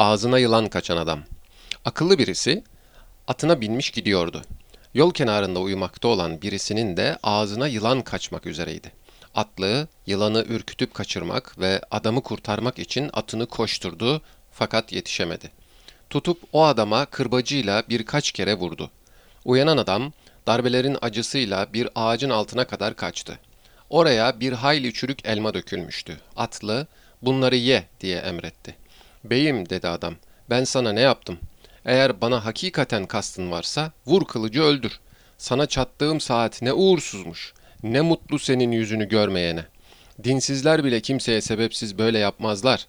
Ağzına yılan kaçan adam. Akıllı birisi atına binmiş gidiyordu. Yol kenarında uyumakta olan birisinin de ağzına yılan kaçmak üzereydi. Atlı yılanı ürkütüp kaçırmak ve adamı kurtarmak için atını koşturdu fakat yetişemedi. Tutup o adama kırbacıyla birkaç kere vurdu. Uyanan adam darbelerin acısıyla bir ağacın altına kadar kaçtı. Oraya bir hayli çürük elma dökülmüştü. Atlı "Bunları ye" diye emretti. "Beyim" dedi adam, "ben sana ne yaptım? Eğer bana hakikaten kastın varsa vur kılıcı öldür. Sana çattığım saat ne uğursuzmuş. Ne mutlu senin yüzünü görmeyene. Dinsizler bile kimseye sebepsiz böyle yapmazlar."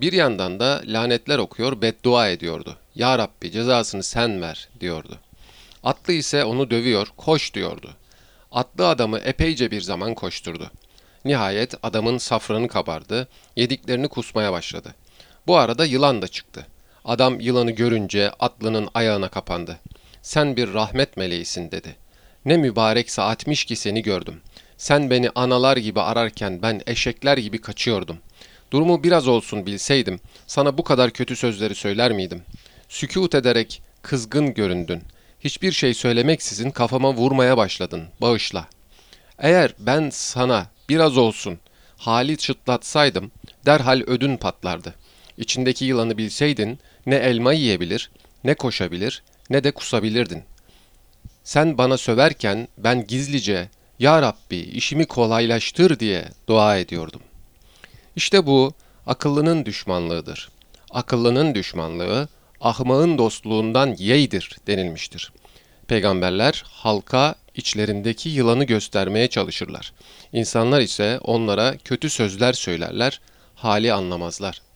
Bir yandan da lanetler okuyor, beddua ediyordu. "Ya Rabbi, cezasını sen ver" diyordu. Atlı ise onu dövüyor, "Koş" diyordu. Atlı adamı epeyce bir zaman koşturdu. Nihayet adamın safranı kabardı, yediklerini kusmaya başladı. Bu arada yılan da çıktı. Adam yılanı görünce atlının ayağına kapandı. "Sen bir rahmet meleğisin" dedi. "Ne mübarek saatmiş ki seni gördüm. Sen beni analar gibi ararken ben eşekler gibi kaçıyordum. Durumu biraz olsun bilseydim sana bu kadar kötü sözleri söyler miydim? Sükût ederek kızgın göründün. Hiçbir şey söylemeksizin kafama vurmaya başladın. Bağışla. Eğer ben sana biraz olsun hali çıtlatsaydım derhal ödün patlardı. İçindeki yılanı bilseydin ne elma yiyebilir, ne koşabilir, ne de kusabilirdin. Sen bana söverken ben gizlice 'Ya Rabbi, işimi kolaylaştır' diye dua ediyordum." İşte bu akıllının düşmanlığıdır. Akıllının düşmanlığı ahmağın dostluğundan yeydir denilmiştir. Peygamberler halka içlerindeki yılanı göstermeye çalışırlar. İnsanlar ise onlara kötü sözler söylerler, hali anlamazlar.